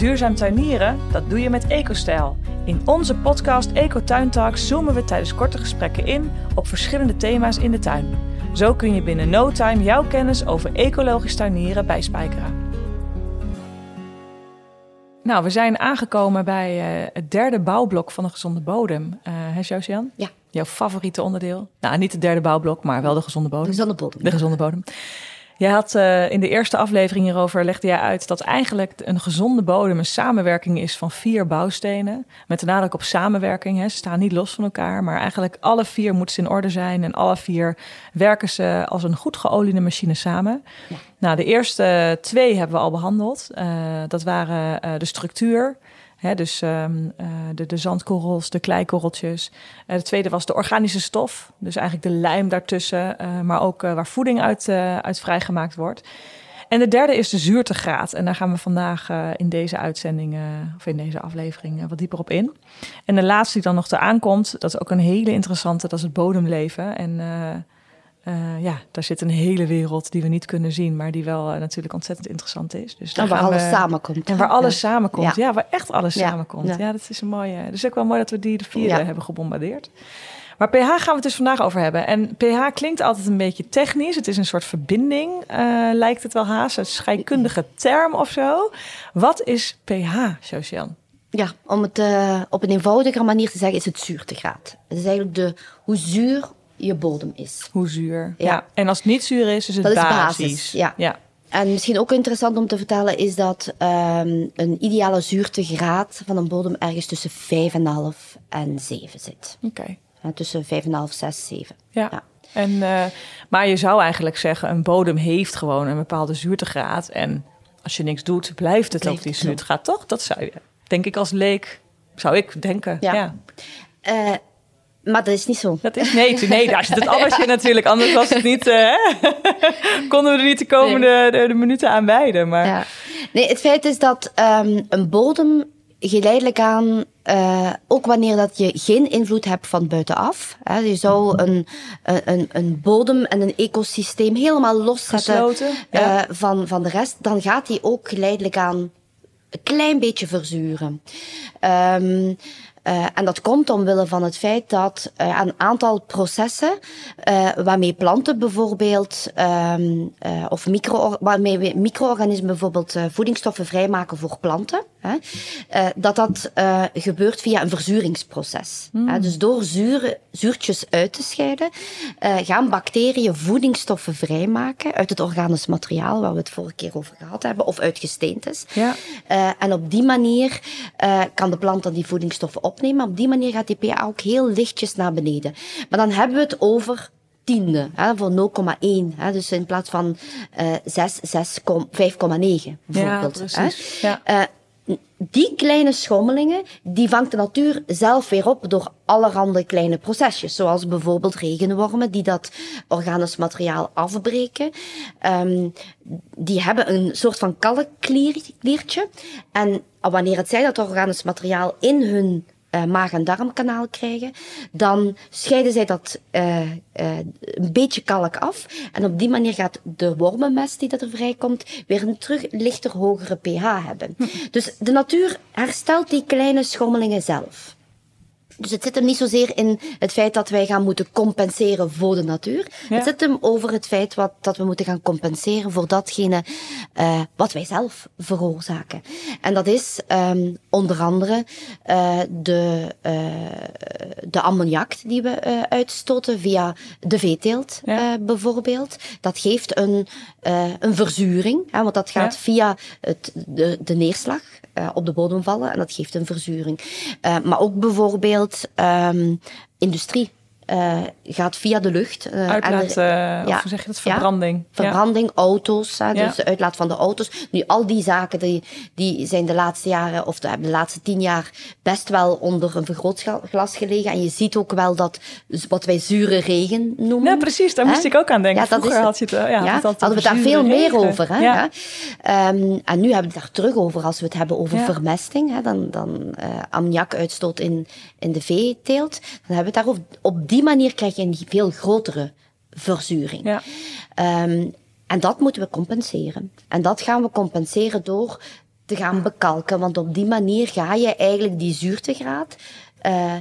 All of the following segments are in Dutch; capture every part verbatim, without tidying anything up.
Duurzaam tuinieren, dat doe je met EcoStyle. In onze podcast EcoTuintalk zoomen we tijdens korte gesprekken in op verschillende thema's in de tuin. Zo kun je binnen no time jouw kennis over ecologisch tuinieren bijspijkeren. Nou, we zijn aangekomen bij uh, het derde bouwblok van een gezonde bodem. Uh, hè, Josiane? Ja. Jouw favoriete onderdeel? Nou, niet het derde bouwblok, maar wel de gezonde bodem. De gezonde bodem. De gezonde bodem. Jij had uh, in de eerste aflevering hierover legde jij uit dat eigenlijk een gezonde bodem een samenwerking is van vier bouwstenen. Met de nadruk op samenwerking. Hè. Ze staan niet los van elkaar, maar eigenlijk alle vier moeten ze in orde zijn. En alle vier werken ze als een goed geoliede machine samen. Ja. Nou, de eerste twee hebben we al behandeld. Uh, dat waren uh, de structuur. Hè, dus um, uh, de, de zandkorrels, de kleikorreltjes. Uh, de tweede was de organische stof. Dus eigenlijk de lijm daartussen. Uh, maar ook uh, waar voeding uit, uh, uit vrijgemaakt wordt. En de derde is de zuurtegraad. En daar gaan we vandaag uh, in deze uitzending, uh, of in deze aflevering, uh, wat dieper op in. En de laatste die dan nog te aankomt, dat is ook een hele interessante. Dat is het bodemleven. En uh, uh, ja, daar zit een hele wereld die we niet kunnen zien. Maar die wel uh, natuurlijk ontzettend interessant is. Dus daar en waar alles we, samenkomt. En waar alles ja. samenkomt. Ja. ja, waar echt alles ja. samenkomt. Ja. ja, dat is een mooie. Het is ook wel mooi dat we die de vierde ja. hebben gebombardeerd. Maar pH gaan we het dus vandaag over hebben. En pH klinkt altijd een beetje technisch. Het is een soort verbinding, uh, lijkt het wel haast. Een scheikundige term of zo. Wat is pH, Josiane? Ja, om het uh, op een eenvoudige manier te zeggen, is het zuurtegraad. Het is eigenlijk de, hoe zuur je bodem is. Hoe zuur. Ja. ja. En als het niet zuur is, is het dat basis. Dat is basis, ja. ja. En misschien ook interessant om te vertellen is dat um, een ideale zuurtegraad van een bodem ergens tussen vijf komma vijf en zeven zit. Oké. Okay. Tussen vijf komma vijf, zes, zeven. Ja. ja. En, uh, maar je zou eigenlijk zeggen, een bodem heeft gewoon een bepaalde zuurtegraad. En als je niks doet, blijft het op die zuurtegraad, toch? Dat zou je, denk ik als leek, zou ik denken. Ja. ja. Uh, maar dat is niet zo. Dat is, nee, nee, daar zit het allesje ja. natuurlijk. Anders was het niet, uh, konden we er niet de komende nee. de, de minuten aan wijden. Maar... Ja. Nee, het feit is dat um, een bodem... geleidelijk aan, uh, ook wanneer dat je geen invloed hebt van buitenaf. Hè, je zou een, een, een bodem en een ecosysteem helemaal loszetten Gesloten, ja. uh, van, van de rest. Dan gaat die ook geleidelijk aan een klein beetje verzuren. Um, Uh, en dat komt omwille van het feit dat uh, een aantal processen uh, waarmee planten bijvoorbeeld um, uh, of micro, waarmee micro-organismen bijvoorbeeld uh, voedingsstoffen vrijmaken voor planten, hè, uh, dat dat uh, gebeurt via een verzuringsproces. Mm. Hè, dus door zuur, zuurtjes uit te scheiden uh, gaan bacteriën voedingsstoffen vrijmaken uit het organisch materiaal waar we het vorige keer over gehad hebben of uit gesteentes. Ja. Uh, en op die manier uh, kan de plant dan die voedingsstoffen opnemen. Op die manier gaat die pH ook heel lichtjes naar beneden. Maar dan hebben we het over tiende, hè, voor nul komma één. Hè, dus in plaats van uh, zes, zes, vijf komma negen bijvoorbeeld. Ja, precies. Hè. Ja. Uh, die kleine schommelingen, die vangt de natuur zelf weer op door allerhande kleine procesjes. Zoals bijvoorbeeld regenwormen die dat organisch materiaal afbreken. Um, die hebben een soort van kalkkliertje. En wanneer het zij dat organisch materiaal in hun uh, maag- en darmkanaal krijgen, dan scheiden zij dat uh, uh, een beetje kalk af. En op die manier gaat de wormenmest die dat er vrijkomt weer een terug lichter, hogere pH hebben. Hm. Dus de natuur herstelt die kleine schommelingen zelf. Dus het zit hem niet zozeer in het feit dat wij gaan moeten compenseren voor de natuur. Ja. Het zit hem over het feit wat, dat we moeten gaan compenseren voor datgene uh, wat wij zelf veroorzaken. En dat is um, onder andere uh, de, uh, de ammoniak die we uh, uitstoten via de veeteelt ja. uh, bijvoorbeeld. Dat geeft een, uh, een verzuring, hè, want dat gaat ja. via het, de, de neerslag uh, op de bodem vallen en dat geeft een verzuring. Uh, maar ook bijvoorbeeld Um, industrie uh, gaat via de lucht. Uh, uitlaat, en er, uh, ja, of zeg je dat, verbranding. Ja, verbranding, ja. auto's, uh, ja. dus de uitlaat van de auto's. Nu, al die zaken die, die zijn de laatste jaren, of de, de laatste tien jaar, best wel onder een vergrootglas gelegen. En je ziet ook wel dat, wat wij zure regen noemen. Ja, precies, daar hè? moest ik ook aan denken. Ja, Vroeger had je het, ja, ja, het hadden we het daar veel regen. meer over. Hè? Ja. Ja. Um, en nu hebben we het daar terug over, als we het hebben over ja. vermesting. Hè? Dan, dan uh, ammoniak uitstoot in, in de veeteelt. Dan hebben we het daarover. Op die manier krijg je een veel grotere verzuring. Ja. Um, en dat moeten we compenseren. En dat gaan we compenseren door te gaan bekalken. Want op die manier ga je eigenlijk die zuurtegraad... Uh,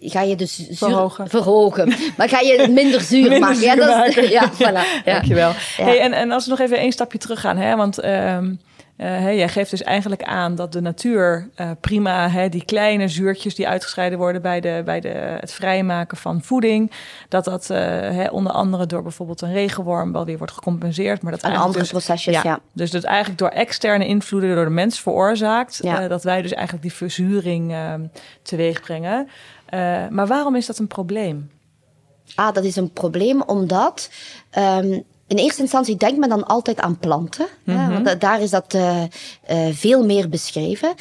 ga je dus zuur verhogen. verhogen. Maar ga je het minder zuur minder maken. Zuur ja, dat maken. Is, ja, voilà. Ja. Dankjewel. Ja. Hey, en, en als we nog even één stapje teruggaan. Hè, want um, uh, hey, jij geeft dus eigenlijk aan dat de natuur uh, prima... Hè, die kleine zuurtjes die uitgescheiden worden bij, de, bij de, het vrijmaken van voeding... dat dat uh, hè, onder andere door bijvoorbeeld een regenworm wel weer wordt gecompenseerd. Maar dat en andere dus, procesjes, ja, ja. Dus dat eigenlijk door externe invloeden door de mens veroorzaakt... Ja. Uh, dat wij dus eigenlijk die verzuring uh, teweeg brengen... Uh, maar waarom is dat een probleem? Ah, dat is een probleem omdat... Um, in eerste instantie denkt men dan altijd aan planten. Mm-hmm. Hè, want daar is dat uh, uh, veel meer beschreven.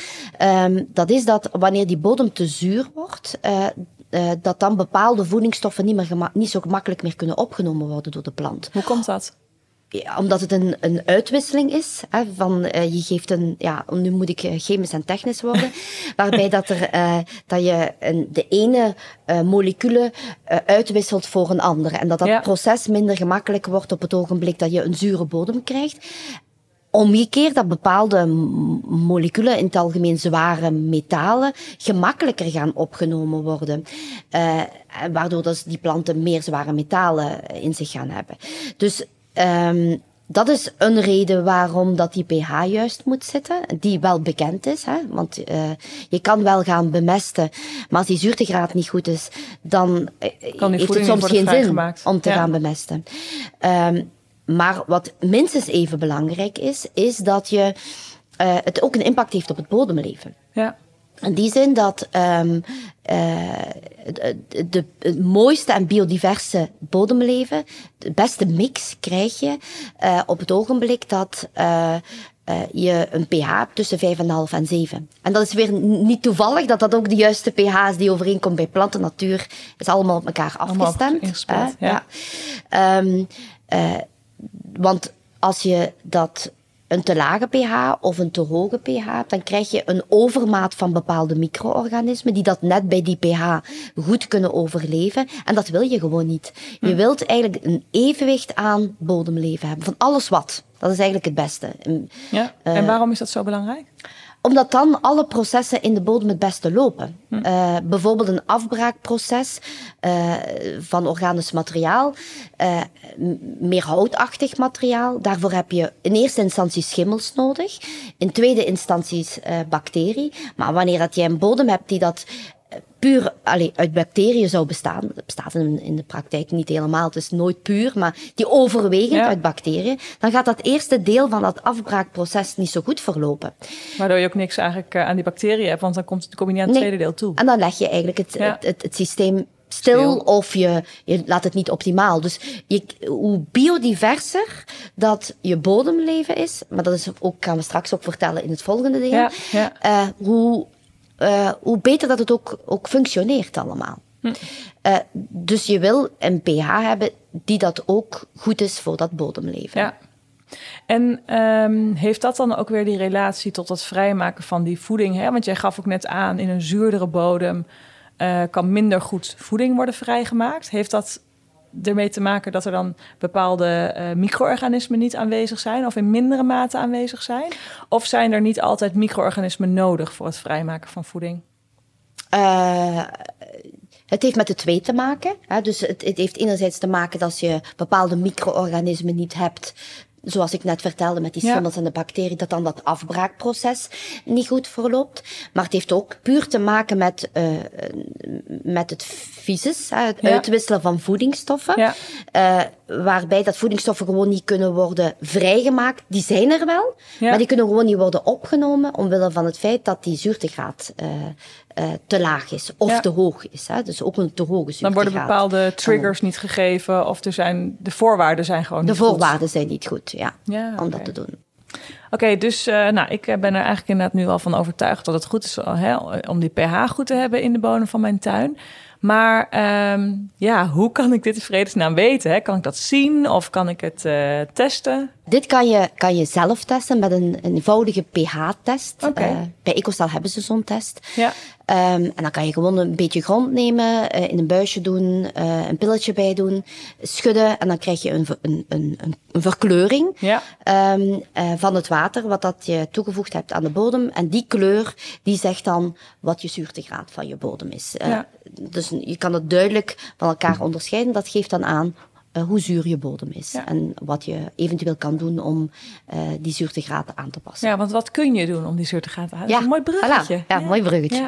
Um, dat is dat wanneer die bodem te zuur wordt... Uh, uh, dat dan bepaalde voedingsstoffen niet, meer gema- niet zo makkelijk meer kunnen opgenomen worden door de plant. Hoe komt dat? Ja, omdat het een, een uitwisseling is. Hè, van, uh, je geeft een, ja, nu moet ik chemisch en technisch worden. Waarbij dat, er, uh, dat je een, de ene uh, molecule uh, uitwisselt voor een andere. En dat dat ja. proces minder gemakkelijk wordt op het ogenblik dat je een zure bodem krijgt. Omgekeerd dat bepaalde moleculen, in het algemeen zware metalen, gemakkelijker gaan opgenomen worden. Uh, waardoor dus die planten meer zware metalen in zich gaan hebben. Dus... Um, dat is een reden waarom dat die pH juist moet zitten, die wel bekend is. Hè? Want uh, je kan wel gaan bemesten, maar als die zuurtegraad niet goed is, dan uh, heeft het soms geen zin om te ja. gaan bemesten. Um, maar wat minstens even belangrijk is, is dat je, uh, het ook een impact heeft op het bodemleven. Ja. In die zin dat um, uh, de, de, het mooiste en biodiverse bodemleven, de beste mix krijg je uh, op het ogenblik dat uh, uh, je een pH hebt tussen vijf komma vijf en zeven. En dat is weer niet toevallig dat dat ook de juiste pH is die overeenkomt bij planten, natuur. Is allemaal op elkaar afgestemd. Allemaal uh, ja. ja. Um, uh, want als je dat... een te lage pH of een te hoge pH hebt, dan krijg je een overmaat van bepaalde micro-organismen die dat net bij die pH goed kunnen overleven. En dat wil je gewoon niet. Je wilt eigenlijk een evenwicht aan bodemleven hebben. Van alles wat. Dat is eigenlijk het beste. Ja. Uh, en waarom is dat zo belangrijk? Omdat dan alle processen in de bodem het beste lopen. Hm. Uh, bijvoorbeeld een afbraakproces uh, van organisch materiaal. Uh, m- meer houtachtig materiaal. Daarvoor heb je in eerste instantie schimmels nodig. In tweede instantie uh, bacterie. Maar wanneer dat jij een bodem hebt die dat... puur allez, uit bacteriën zou bestaan. Dat bestaat in, in de praktijk niet helemaal. Het is nooit puur, maar die overwegend ja. uit bacteriën. Dan gaat dat eerste deel van dat afbraakproces niet zo goed verlopen. Waardoor je ook niks eigenlijk aan die bacteriën hebt, want dan komt, kom je niet aan het nee. tweede deel toe. En dan leg je eigenlijk het, ja. het, het, het systeem stil, stil. Of je, je laat het niet optimaal. Dus je, hoe biodiverser dat je bodemleven is, maar dat is ook, gaan we straks ook vertellen in het volgende deel, ja, ja. Uh, hoe... Uh, hoe beter dat het ook, ook functioneert allemaal. Hm. Uh, dus je wil een pH hebben die dat ook goed is voor dat bodemleven. Ja. En um, heeft dat dan ook weer die relatie tot het vrijmaken van die voeding? Hè? Want jij gaf ook net aan, in een zuurdere bodem uh, kan minder goed voeding worden vrijgemaakt. Heeft dat ermee te maken dat er dan bepaalde uh, micro-organismen niet aanwezig zijn... of in mindere mate aanwezig zijn? Of zijn er niet altijd micro-organismen nodig voor het vrijmaken van voeding? Uh, het heeft met de twee te maken. Hè? Dus het, het heeft enerzijds te maken dat je bepaalde micro-organismen niet hebt... zoals ik net vertelde met die schimmels ja. en de bacteriën... dat dan dat afbraakproces niet goed verloopt. Maar het heeft ook puur te maken met, uh, met het fysis... het ja. uitwisselen van voedingsstoffen... Ja. Uh, waarbij dat voedingsstoffen gewoon niet kunnen worden vrijgemaakt. Die zijn er wel, ja. maar die kunnen gewoon niet worden opgenomen... omwille van het feit dat die zuurtegraad... Uh, Uh, te laag is of ja. te hoog is. Hè? Dus ook een te hoge zuurtegraad. Dan worden bepaalde triggers oh. niet gegeven... of er zijn, de voorwaarden zijn gewoon de niet goed. De voorwaarden zijn niet goed, ja, ja om okay. dat te doen. Oké, okay, dus uh, nou, ik ben er eigenlijk inderdaad nu al van overtuigd... dat het goed is hè, om die pH goed te hebben in de bodem van mijn tuin. Maar um, ja, hoe kan ik dit in vredesnaam weten? Hè? Kan ik dat zien of kan ik het uh, testen? Dit kan je, kan je zelf testen met een, een eenvoudige pH-test. Okay. Uh, bij EcoStyle hebben ze zo'n test. Ja. Um, en dan kan je gewoon een beetje grond nemen, uh, in een buisje doen, uh, een pilletje bij doen, schudden en dan krijg je een, een, een, een verkleuring ja. um, uh, van het water wat dat je toegevoegd hebt aan de bodem. En die kleur die zegt dan wat je zuurtegraad van je bodem is. Uh, ja. Dus je kan het duidelijk van elkaar onderscheiden. Dat geeft dan aan Uh, hoe zuur je bodem is ja. en wat je eventueel kan doen om uh, die zuurtegraad aan te passen. Ja, want wat kun je doen om die zuurtegraad aan te passen? Ja, mooi bruggetje. Voilà. Ja, ja, mooi bruggetje.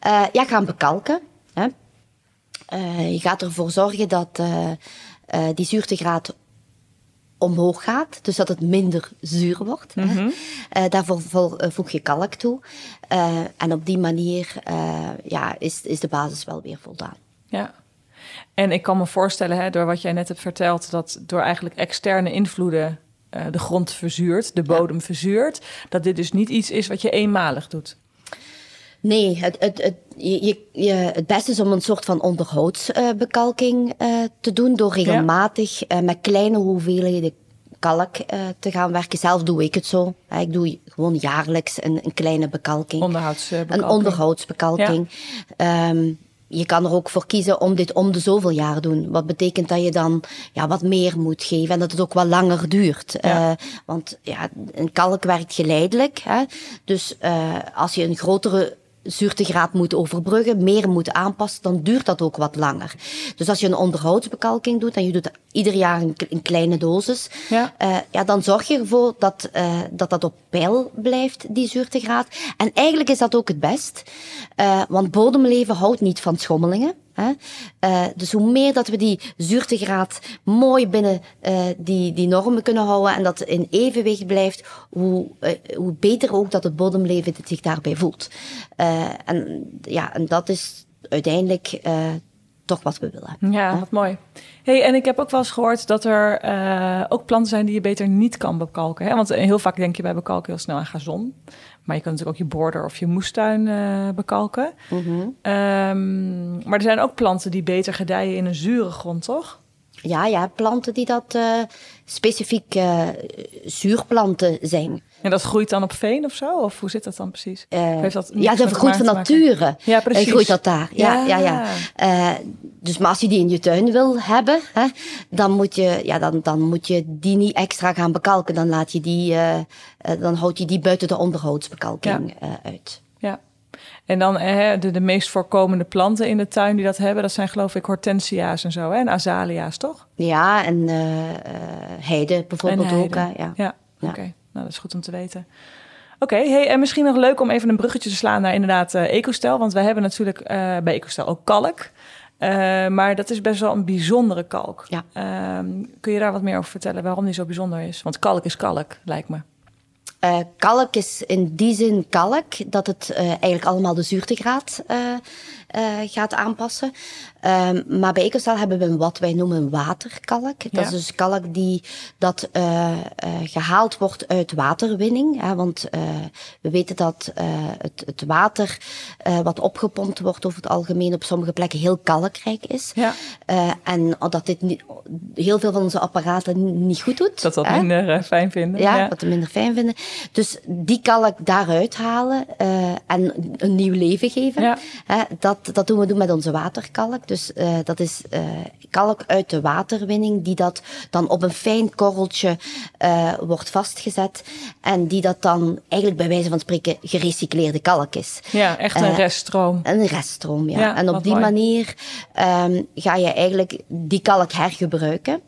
Ja, uh, ja gaan bekalken. Hè. Uh, je gaat ervoor zorgen dat uh, uh, die zuurtegraad omhoog gaat, dus dat het minder zuur wordt. Mm-hmm. Uh, daarvoor vol, uh, voeg je kalk toe. Uh, en op die manier uh, ja, is, is de basis wel weer voldaan. Ja. En ik kan me voorstellen, hè, door wat jij net hebt verteld, dat door eigenlijk externe invloeden uh, de grond verzuurt, de bodem ja. verzuurt, dat dit dus niet iets is wat je eenmalig doet. Nee, het, het, het, je, je, het beste is om een soort van onderhoudsbekalking uh, uh, te doen door regelmatig ja. uh, met kleine hoeveelheden kalk uh, te gaan werken. Zelf doe ik het zo. Ik doe gewoon jaarlijks een, een kleine bekalking. Onderhoudsbekalking. Een onderhoudsbekalking. Ja. Um, Je kan er ook voor kiezen om dit om de zoveel jaar doen. Wat betekent dat je dan ja, wat meer moet geven en dat het ook wat langer duurt. Ja. Uh, want ja, een kalk werkt geleidelijk. Hè? Dus uh, als je een grotere zuurtegraad moet overbruggen, meer moet aanpassen, dan duurt dat ook wat langer. Dus als je een onderhoudsbekalking doet en je doet ieder jaar een, een kleine dosis, ja. Uh, ja, dan zorg je ervoor dat, uh, dat dat op peil blijft, die zuurtegraad. En eigenlijk is dat ook het best, uh, want bodemleven houdt niet van schommelingen. Hè? Uh, dus hoe meer dat we die zuurtegraad mooi binnen uh, die, die normen kunnen houden en dat in evenwicht blijft, hoe, uh, hoe beter ook dat het bodemleven het zich daarbij voelt. Uh, en, ja, en dat is uiteindelijk uh, toch wat we willen. Ja, hè? Wat mooi. Hey, en ik heb ook wel eens gehoord dat er uh, ook planten zijn die je beter niet kan bekalken. Hè? Want heel vaak denk je bij bekalken heel snel aan gazon. Maar je kan natuurlijk ook je border of je moestuin uh, bekalken. Mm-hmm. Um, maar er zijn ook planten die beter gedijen in een zure grond, toch? Ja, ja, planten die dat uh, specifiek uh, zuurplanten zijn. En dat groeit dan op veen of zo? Of hoe zit dat dan precies? Uh, Heeft dat ja, dat groeit van nature. Ja, precies. Uh, groeit dat daar. Ja, ja, ja. ja. Uh, dus maar als je die in je tuin wil hebben, hè, dan, moet je, ja, dan, dan moet je die niet extra gaan bekalken. Dan, laat je die, uh, uh, dan houd je die buiten de onderhoudsbekalking ja. uh, uit. Ja. En dan hè, de, de meest voorkomende planten in de tuin die dat hebben, dat zijn geloof ik hortensia's en zo, hè? En azalea's, toch? Ja, en uh, heide bijvoorbeeld en ook. Heide. Ja, ja. ja. oké. Okay. Nou, dat is goed om te weten. Oké, okay, hey, en misschien nog leuk om even een bruggetje te slaan naar inderdaad uh, EcoStyle. Want wij hebben natuurlijk uh, bij EcoStyle ook kalk. Uh, maar dat is best wel een bijzondere kalk. Ja. Uh, kun je daar wat meer over vertellen waarom die zo bijzonder is? Want kalk is kalk, lijkt me. Uh, kalk is in die zin kalk dat het uh, eigenlijk allemaal de zuurtegraad uh, uh, gaat aanpassen. Um, maar bij EcoStyle hebben we wat wij noemen waterkalk. Dat ja. is dus kalk die dat uh, uh, gehaald wordt uit waterwinning. Hè, want uh, we weten dat uh, het, het water uh, wat opgepompt wordt over het algemeen op sommige plekken heel kalkrijk is. Ja. Uh, en dat dit niet, heel veel van onze apparaten niet goed doet. Dat dat hè? minder uh, fijn vinden. Ja, ja, dat we minder fijn vinden. Dus die kalk daaruit halen uh, en een nieuw leven geven. Ja. Hè, dat, dat doen we doen met onze waterkalk. Dus uh, dat is uh, kalk uit de waterwinning die dat dan op een fijn korreltje uh, wordt vastgezet. En die dat dan eigenlijk bij wijze van spreken gerecycleerde kalk is. Ja, echt een uh, reststroom. Een reststroom, ja. ja en op die mooi. manier um, ga je eigenlijk die kalk hergebruiken.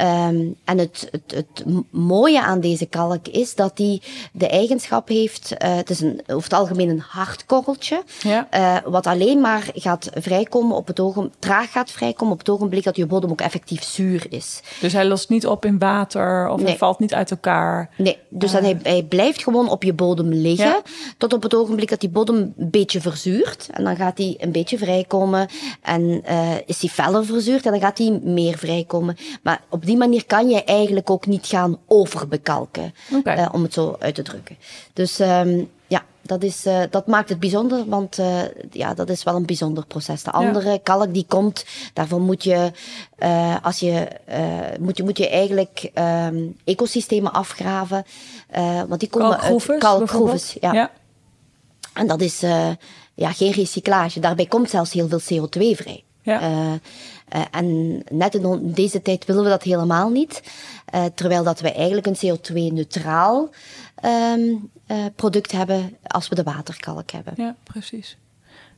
Um, en het, het, het mooie aan deze kalk is dat die de eigenschap heeft, uh, het is een, over het algemeen een hard korreltje, ja. uh, wat alleen maar gaat vrijkomen op het ogen, traag gaat vrijkomen op het ogenblik dat je bodem ook effectief zuur is. Dus hij lost niet op in water of nee. hij valt niet uit elkaar? Nee, dus uh. dan hij, hij blijft gewoon op je bodem liggen ja. tot op het ogenblik dat die bodem een beetje verzuurt. En dan gaat hij een beetje vrijkomen en uh, is hij feller verzuurd en dan gaat hij meer vrijkomen. Maar op die manier kan je eigenlijk ook niet gaan overbekalken, okay. uh, om het zo uit te drukken. Dus um, ja, dat, is, uh, dat maakt het bijzonder, want uh, ja, dat is wel een bijzonder proces. De andere ja. kalk die komt, daarvoor moet je, uh, als je, uh, moet je, moet je eigenlijk um, ecosystemen afgraven. Uh, want die komen kalkgroeves, uit kalkgroeves. Ja. ja. En dat is uh, ja, geen recyclage. Daarbij komt zelfs heel veel C O twee vrij. Ja. Uh, uh, en net in deze tijd willen we dat helemaal niet. Uh, terwijl dat we eigenlijk een C O twee neutraal um, uh, product hebben als we de waterkalk hebben. Ja, precies.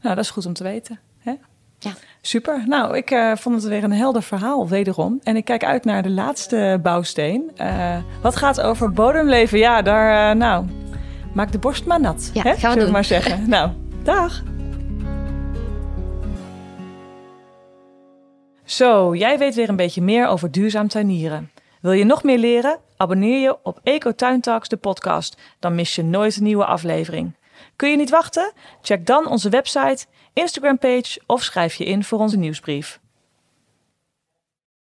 Nou, dat is goed om te weten. Hè? Ja. Super. Nou, ik uh, vond het weer een helder verhaal, wederom. En ik kijk uit naar de laatste bouwsteen. Uh, wat gaat over bodemleven? Ja, daar, uh, nou, maak de borst maar nat. Ja, hè? Gaan we Zullen doen. maar zeggen. Nou, dag. Zo, jij weet weer een beetje meer over duurzaam tuinieren. Wil je nog meer leren? Abonneer je op EcoTuintalks, de podcast. Dan mis je nooit een nieuwe aflevering. Kun je niet wachten? Check dan onze website, Instagram page of schrijf je in voor onze nieuwsbrief.